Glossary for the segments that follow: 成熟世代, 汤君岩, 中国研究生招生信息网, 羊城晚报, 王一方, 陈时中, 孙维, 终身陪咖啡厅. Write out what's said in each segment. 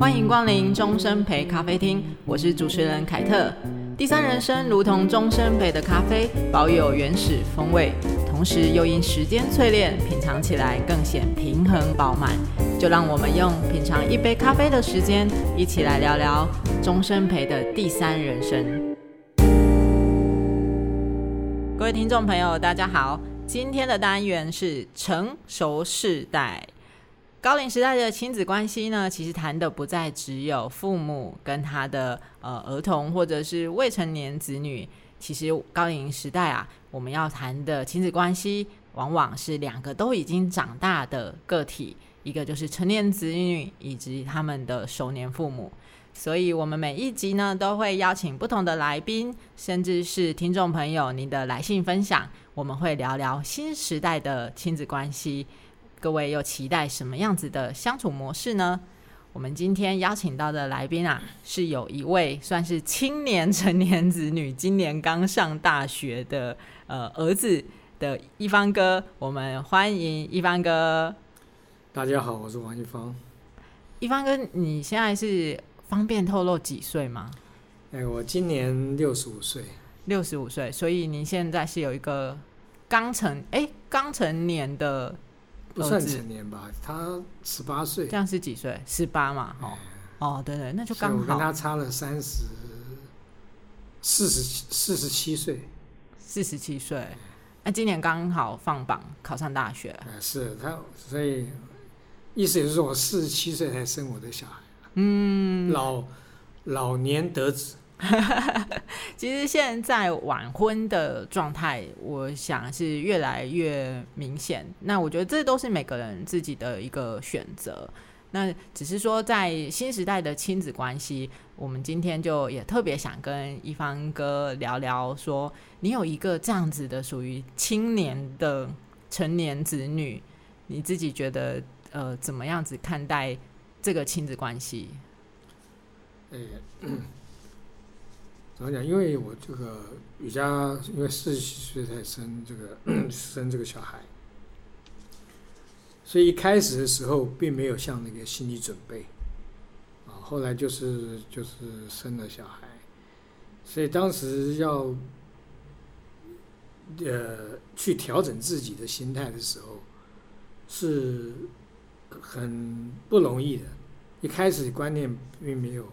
欢迎光临终身陪咖啡厅，我是主持人凯特。第三人生如同终身陪的咖啡，保有原始风味，同时又因时间淬炼，品尝起来更显平衡饱满。就让我们用品尝一杯咖啡的时间，一起来聊聊终身陪的第三人生。各位听众朋友，大家好，今天的单元是成熟世代。高龄时代的亲子关系呢，其实谈的不再只有父母跟他的儿童或者是未成年子女，其实高龄时代啊，我们要谈的亲子关系往往是两个都已经长大的个体，一个就是成年子女以及他们的熟年父母。所以我们每一集呢，都会邀请不同的来宾，甚至是听众朋友您的来信分享，我们会聊聊新时代的亲子关系，各位又期待什么样子的相处模式呢？我们今天邀请到的来宾啊，是有一位算是青年成年子女，今年刚上大学的儿子的一方哥，我们欢迎一方哥。大家好，我是王一方。一方哥，你现在是方便透露几岁吗？我今年65岁。65岁，所以您现在是有一个刚成年的。不算成年吧，他18岁。这样是几岁？18嘛、哦哦、对对，那就刚好。我跟他差了47岁。47岁，那今年刚好放榜考上大学。是他，所以意思也就是我47岁才生我的小孩。嗯，老年得子。其实现在晚婚的状态，我想是越来越明显。那我觉得这都是每个人自己的一个选择。那只是说，在新时代的亲子关系，我们今天就也特别想跟一方哥聊聊说，你有一个这样子的属于青年的成年子女，你自己觉得怎么样子看待这个亲子关系？怎么讲？因为我这个瑜伽，因为47岁才生这个小孩，所以一开始的时候并没有像那个心理准备啊。后来就是生了小孩，所以当时要去调整自己的心态的时候是很不容易的。一开始观念并没有，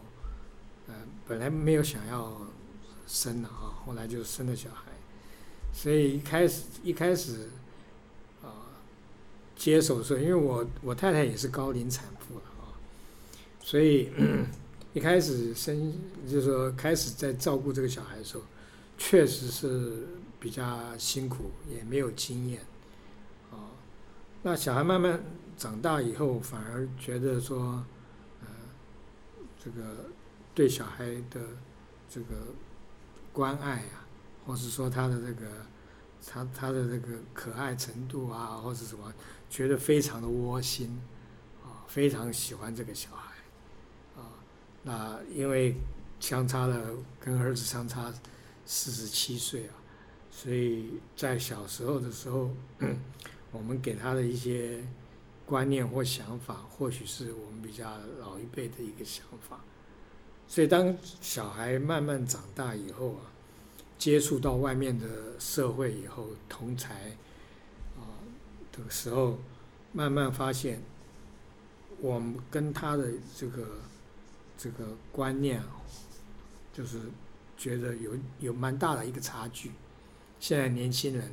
本来没有想要生的啊，后来就生了小孩，所以一开始接手说，因为我太太也是高龄产妇了啊，所以一开始就是说开始在照顾这个小孩的时候，确实是比较辛苦，也没有经验啊。那小孩慢慢长大以后，反而觉得说，这个对小孩的这个关爱啊，或是说他的这个他的这个可爱程度啊，或是什么，觉得非常的窝心啊，非常喜欢这个小孩啊。那因为跟儿子相差47岁啊，所以在小时候的时候，我们给他的一些观念或想法，或许是我们比较老一辈的一个想法。所以当小孩慢慢长大以后啊，接触到外面的社会以后，同侪啊的时候，慢慢发现我们跟他的这个观念，就是觉得有蛮大的一个差距。现在年轻人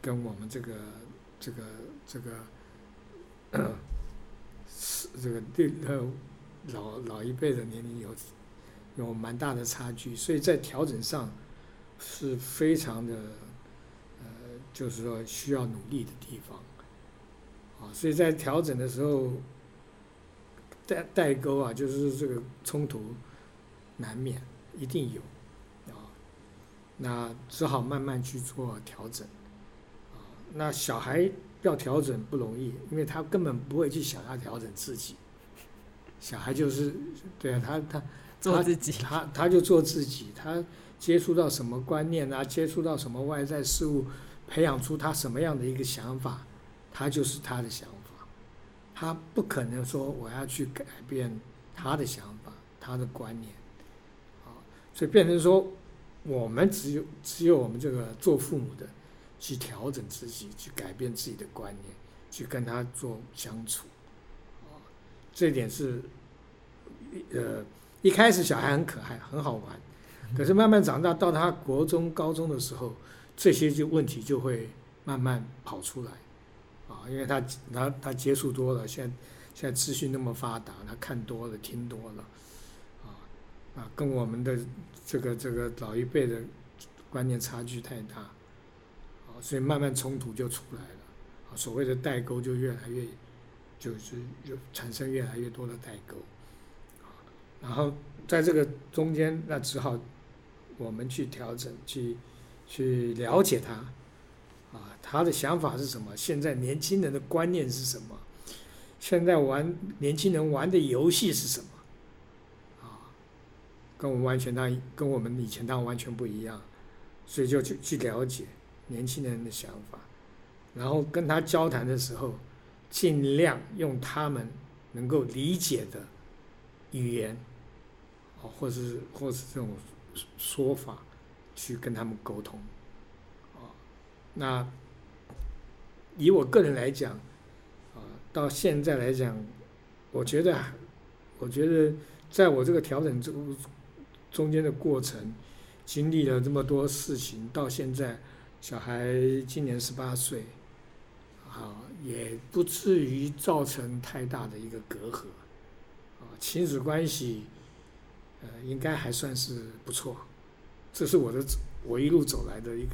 跟我们老一辈的年龄有蛮大的差距，所以在调整上是非常的就是说需要努力的地方啊。所以在调整的时候代沟啊，就是这个冲突难免一定有啊，那只好慢慢去做调整啊。那小孩要调整不容易，因为他根本不会去想要调整自己。小孩就是对啊，他做自己，他就做自己，他接触到什么观念啊，接触到什么外在事物，培养出他什么样的一个想法，他就是他的想法，他不可能说我要去改变他的想法，他的观念，所以变成说我们只有我们这个做父母的去调整自己，去改变自己的观念，去跟他做相处，这一点是一开始小孩很可爱很好玩，可是慢慢长大到他国中高中的时候，这些就问题就会慢慢跑出来，因为他接触多了，现在资讯那么发达，他看多了听多了，跟我们的这个老一辈的观念差距太大，所以慢慢冲突就出来了，所谓的代沟就越来越就产生越来越多的代沟，然后在这个中间，那只好我们去调整，去了解他，他的想法是什么？现在年轻人的观念是什么？现在年轻人玩的游戏是什么？跟我们以前他完全不一样，所以就去了解年轻人的想法，然后跟他交谈的时候，尽量用他们能够理解的语言，或是这种说法去跟他们沟通。那以我个人来讲，到现在来讲，我觉得在我这个调整中间的过程，经历了这么多事情，到现在小孩今年18岁，也不至于造成太大的一个隔阂，亲子关系应该还算是不错，这是我一路走来的一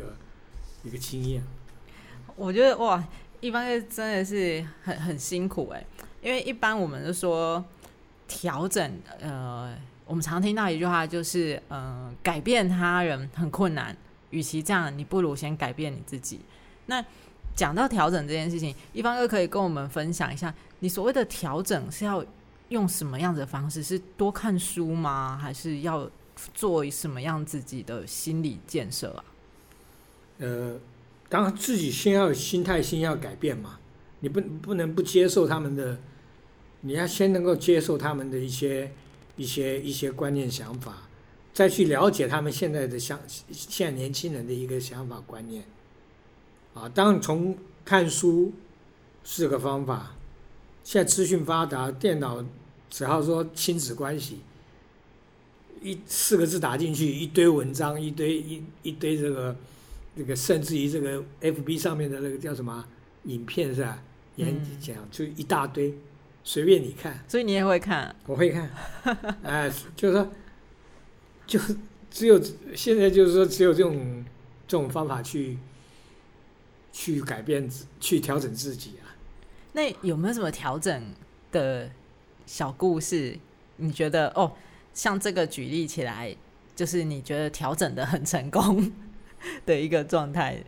个经验。我觉得哇，一般真的是很辛苦耶，因为一般我们就说调整，我们常听到一句话就是改变他人很困难，与其这样你不如先改变你自己。那讲到调整这件事情，一般可以跟我们分享一下，你所谓的调整是要用什么样子的方式？是多看书吗？还是要做什么样自己的心理建设啊？当然自己先要心态先要改变嘛，你不能不接受他们的，你要先能够接受他们的一些观念想法，再去了解他们现在年轻人的一个想法观念，当然从看书是个方法，现在资讯发达，电脑只要说亲子关系4个字打进去，一堆文章，一堆这个甚至于这个 FB 上面的那个叫什么影片是吧？就一大堆，随便你看。所以你也会看？我会看，就是说，只有现在就是说只有这种方法去改变、去调整自己啊。那有没有什么调整的小故事？你觉得像这个举例起来，就是你觉得调整的很成功的一个状态？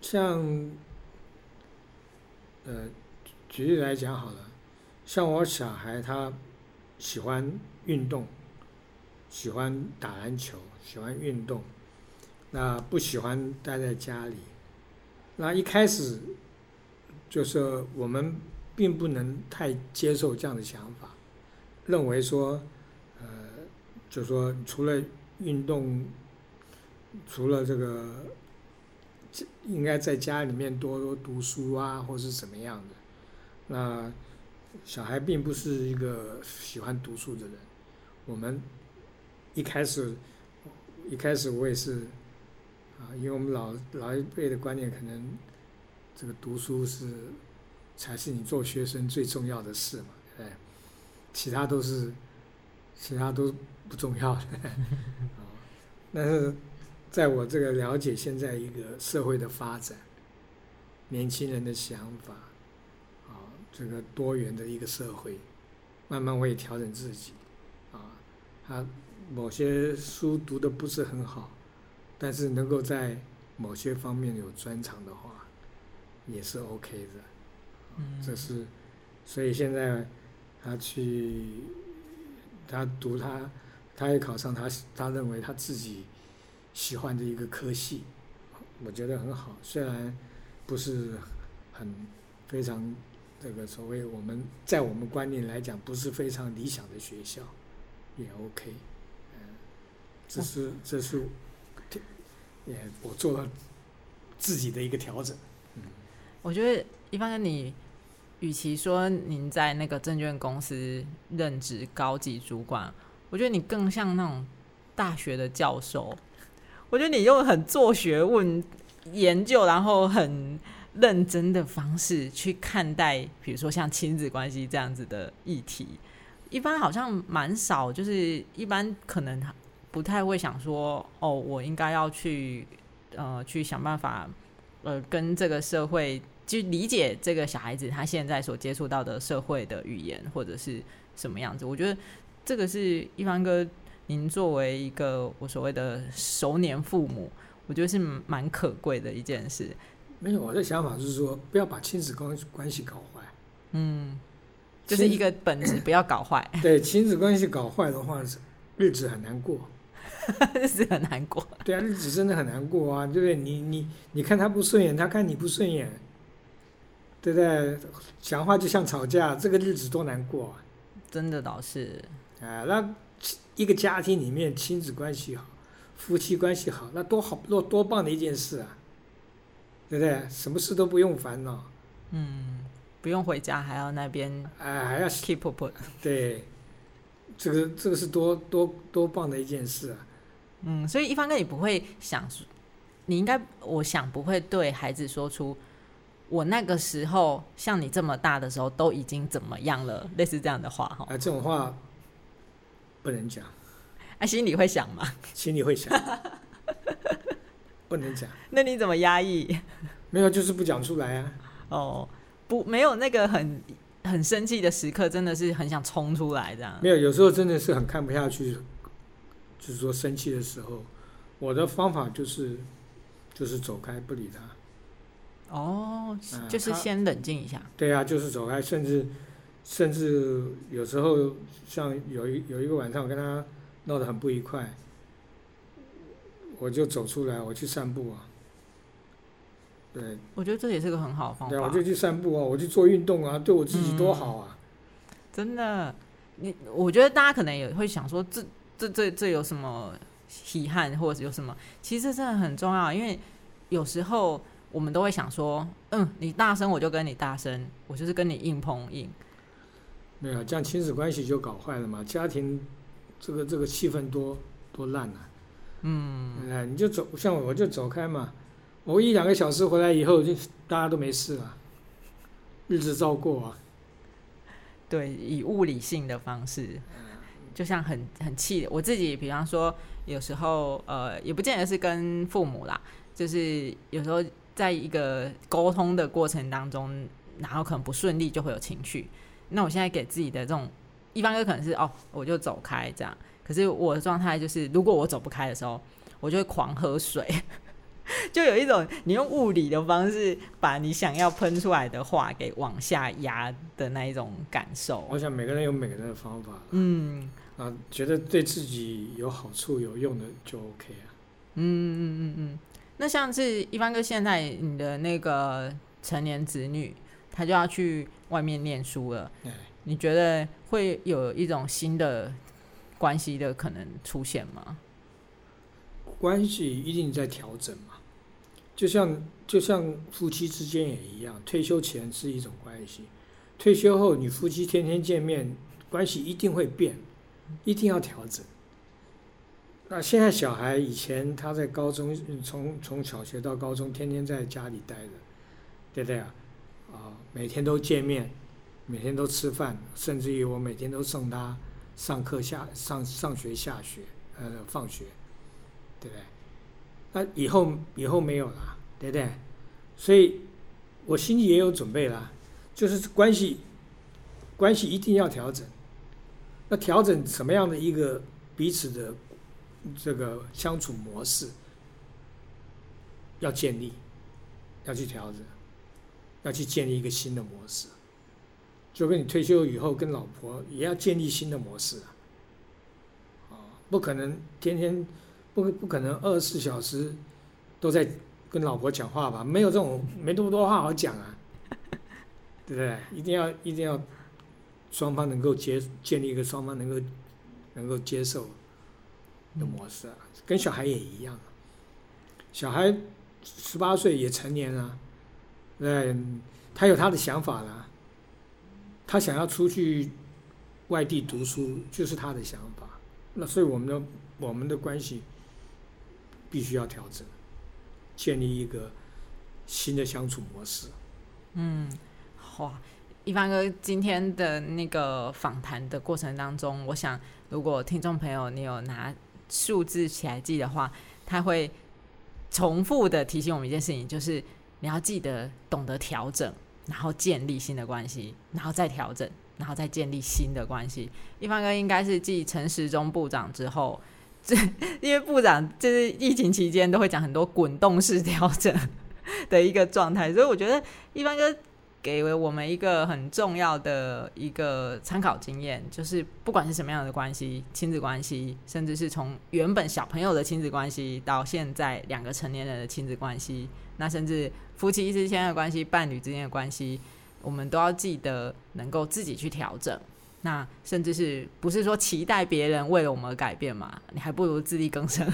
像举例来讲好了，像我小孩他喜欢运动，喜欢打篮球，喜欢运动，那不喜欢待在家里。那一开始就是我们并不能太接受这样的想法，认为说就说除了运动，除了这个应该在家里面多读书啊，或是怎么样的。那小孩并不是一个喜欢读书的人，我们一开始我也是因为我们老一辈的观念，可能这个读书才是你做学生最重要的事嘛，对不对？其他都不重要的但是在我这个了解现在一个社会的发展，年轻人的想法，这个多元的一个社会，慢慢会调整自己他某些书读的不是很好，但是能够在某些方面有专长的话也是 OK 的所以现在他读他也考上他认为他自己喜欢的一个科系，我觉得很好，虽然不是很非常这个所谓我们在我们观念来讲不是非常理想的学校也 OK， 这是我做了自己的一个调整。我觉得一方面你与其说您在那个证券公司任职高级主管，我觉得你更像那种大学的教授。我觉得你用很做学问研究然后很认真的方式去看待比如说像亲子关系这样子的议题，一般好像蛮少，就是一般可能不太会想说哦我应该要去想办法跟这个社会去理解这个小孩子他现在所接触到的社会的语言或者是什么样子。我觉得这个是一帆哥您作为一个我所谓的熟年父母，我觉得是蛮可贵的一件事。没有，我的想法是说不要把亲子关系搞坏，就是一个本质不要搞坏。对，亲子关系搞坏的话日子很难过。日子很难过。对啊，日子真的很难过啊，对不对？你看他不顺眼，他看你不顺眼，对不对？讲话就像吵架，这个日子多难过啊。真的倒是那一个家庭里面亲子关系好，夫妻关系好，那多棒的一件事啊，对不对？什么事都不用烦恼，不用回家还要那边还要 keep up。 对，这个是多棒的一件事啊。所以一帆哥你不会想，你应该我想不会对孩子说出我那个时候像你这么大的时候都已经怎么样了，类似这样的话这种话不能讲。心里会想吗？心里会想。不能讲。那你怎么压抑？没有，就是不讲出来啊。没有那个很生气的时刻真的是很想冲出来这样。没有，有时候真的是很看不下去，就是说生气的时候我的方法就是走开不理他。就是先冷静一下。对啊，就是走开，甚至有时候像有一个晚上我跟他闹得很不愉快，我就走出来，我去散步啊。对，我觉得这也是个很好的方法。对，我就去散步啊，我去做运动啊，对我自己多好啊。真的，我觉得大家可能也会想说这有什么遗憾或者有什么，其实这真的很重要。因为有时候我们都会想说你大声我就跟你大声，我就是跟你硬碰硬。没有，这样亲子关系就搞坏了嘛，家庭这个气氛多烂啊。你就走，像我就走开嘛，我一两个小时回来以后就大家都没事了，日子照过啊。对，以物理性的方式，就像很气我自己，比方说有时候也不见得是跟父母啦，就是有时候在一个沟通的过程当中，然后可能不顺利就会有情绪。那我现在给自己的这种一般就可能是我就走开这样，可是我的状态就是如果我走不开的时候我就会狂喝水。就有一种你用物理的方式把你想要喷出来的话给往下压的那一种感受。我想每个人有每个人的方法，觉得对自己有好处有用的就 OK 啊。那像是一般哥现在你的那个成年子女他就要去外面念书了，你觉得会有一种新的关系的可能出现吗？关系一定在调整嘛，就像夫妻之间也一样，退休前是一种关系，退休后你夫妻天天见面，关系一定会变，一定要调整。那现在小孩以前他在高中从小学到高中天天在家里待着，对不对啊？每天都见面，每天都吃饭，甚至于我每天都送他上课上学下学放学，对不对？那以后没有了，对不对？所以我心里也有准备了，就是关系一定要调整。那调整什么样的一个彼此的这个相处模式要建立，要去调整，要去建立一个新的模式，就跟你退休以后跟老婆也要建立新的模式不可能天天不可能24小时都在跟老婆讲话吧，没有这种没那么多话好讲啊。对不对？一定要双方能够建立一个双方能够接受的模式啊，跟小孩也一样，小孩18岁也成年了，对，他有他的想法了，他想要出去外地读书就是他的想法，那所以我们的关系必须要调整，建立一个新的相处模式。嗯，好啊，一帆哥今天的那个访谈的过程当中，我想如果听众朋友你有拿数字起来记的话，他会重复的提醒我们一件事情，就是你要记得懂得调整，然后建立新的关系，然后再调整，然后再建立新的关系。一帆哥应该是继陈时中部长之后，因为部长就是疫情期间都会讲很多滚动式调整的一个状态，所以我觉得一帆哥给我们一个很重要的一个参考经验，就是不管是什么样的关系，亲子关系，甚至是从原本小朋友的亲子关系到现在两个成年人的亲子关系，那甚至夫妻之间的关系，伴侣之间的关系，我们都要记得能够自己去调整，那甚至是不是说期待别人为了我们而改变嘛，你还不如自力更生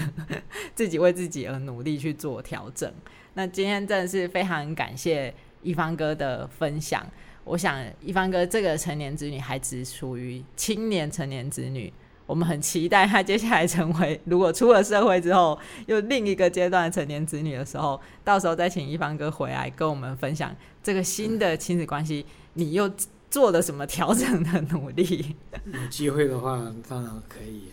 自己为自己而努力去做调整。那今天真的是非常感谢一帆哥的分享，我想一帆哥这个成年子女还只属于青年成年子女，我们很期待他接下来成为，如果出了社会之后又另一个阶段的成年子女的时候，到时候再请一帆哥回来跟我们分享这个新的亲子关系你又做了什么调整的努力，有机会的话当然可以。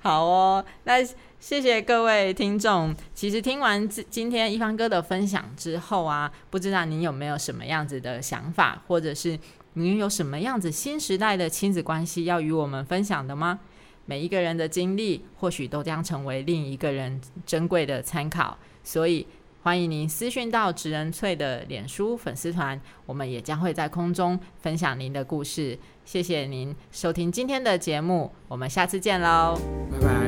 好哦，那谢谢各位听众，其实听完今天一帆哥的分享之后啊，不知道您有没有什么样子的想法，或者是您有什么样子新时代的亲子关系要与我们分享的吗？每一个人的经历或许都将成为另一个人珍贵的参考，所以欢迎您私讯到职人翠的脸书粉丝团，我们也将会在空中分享您的故事。谢谢您收听今天的节目，我们下次见喽，拜拜。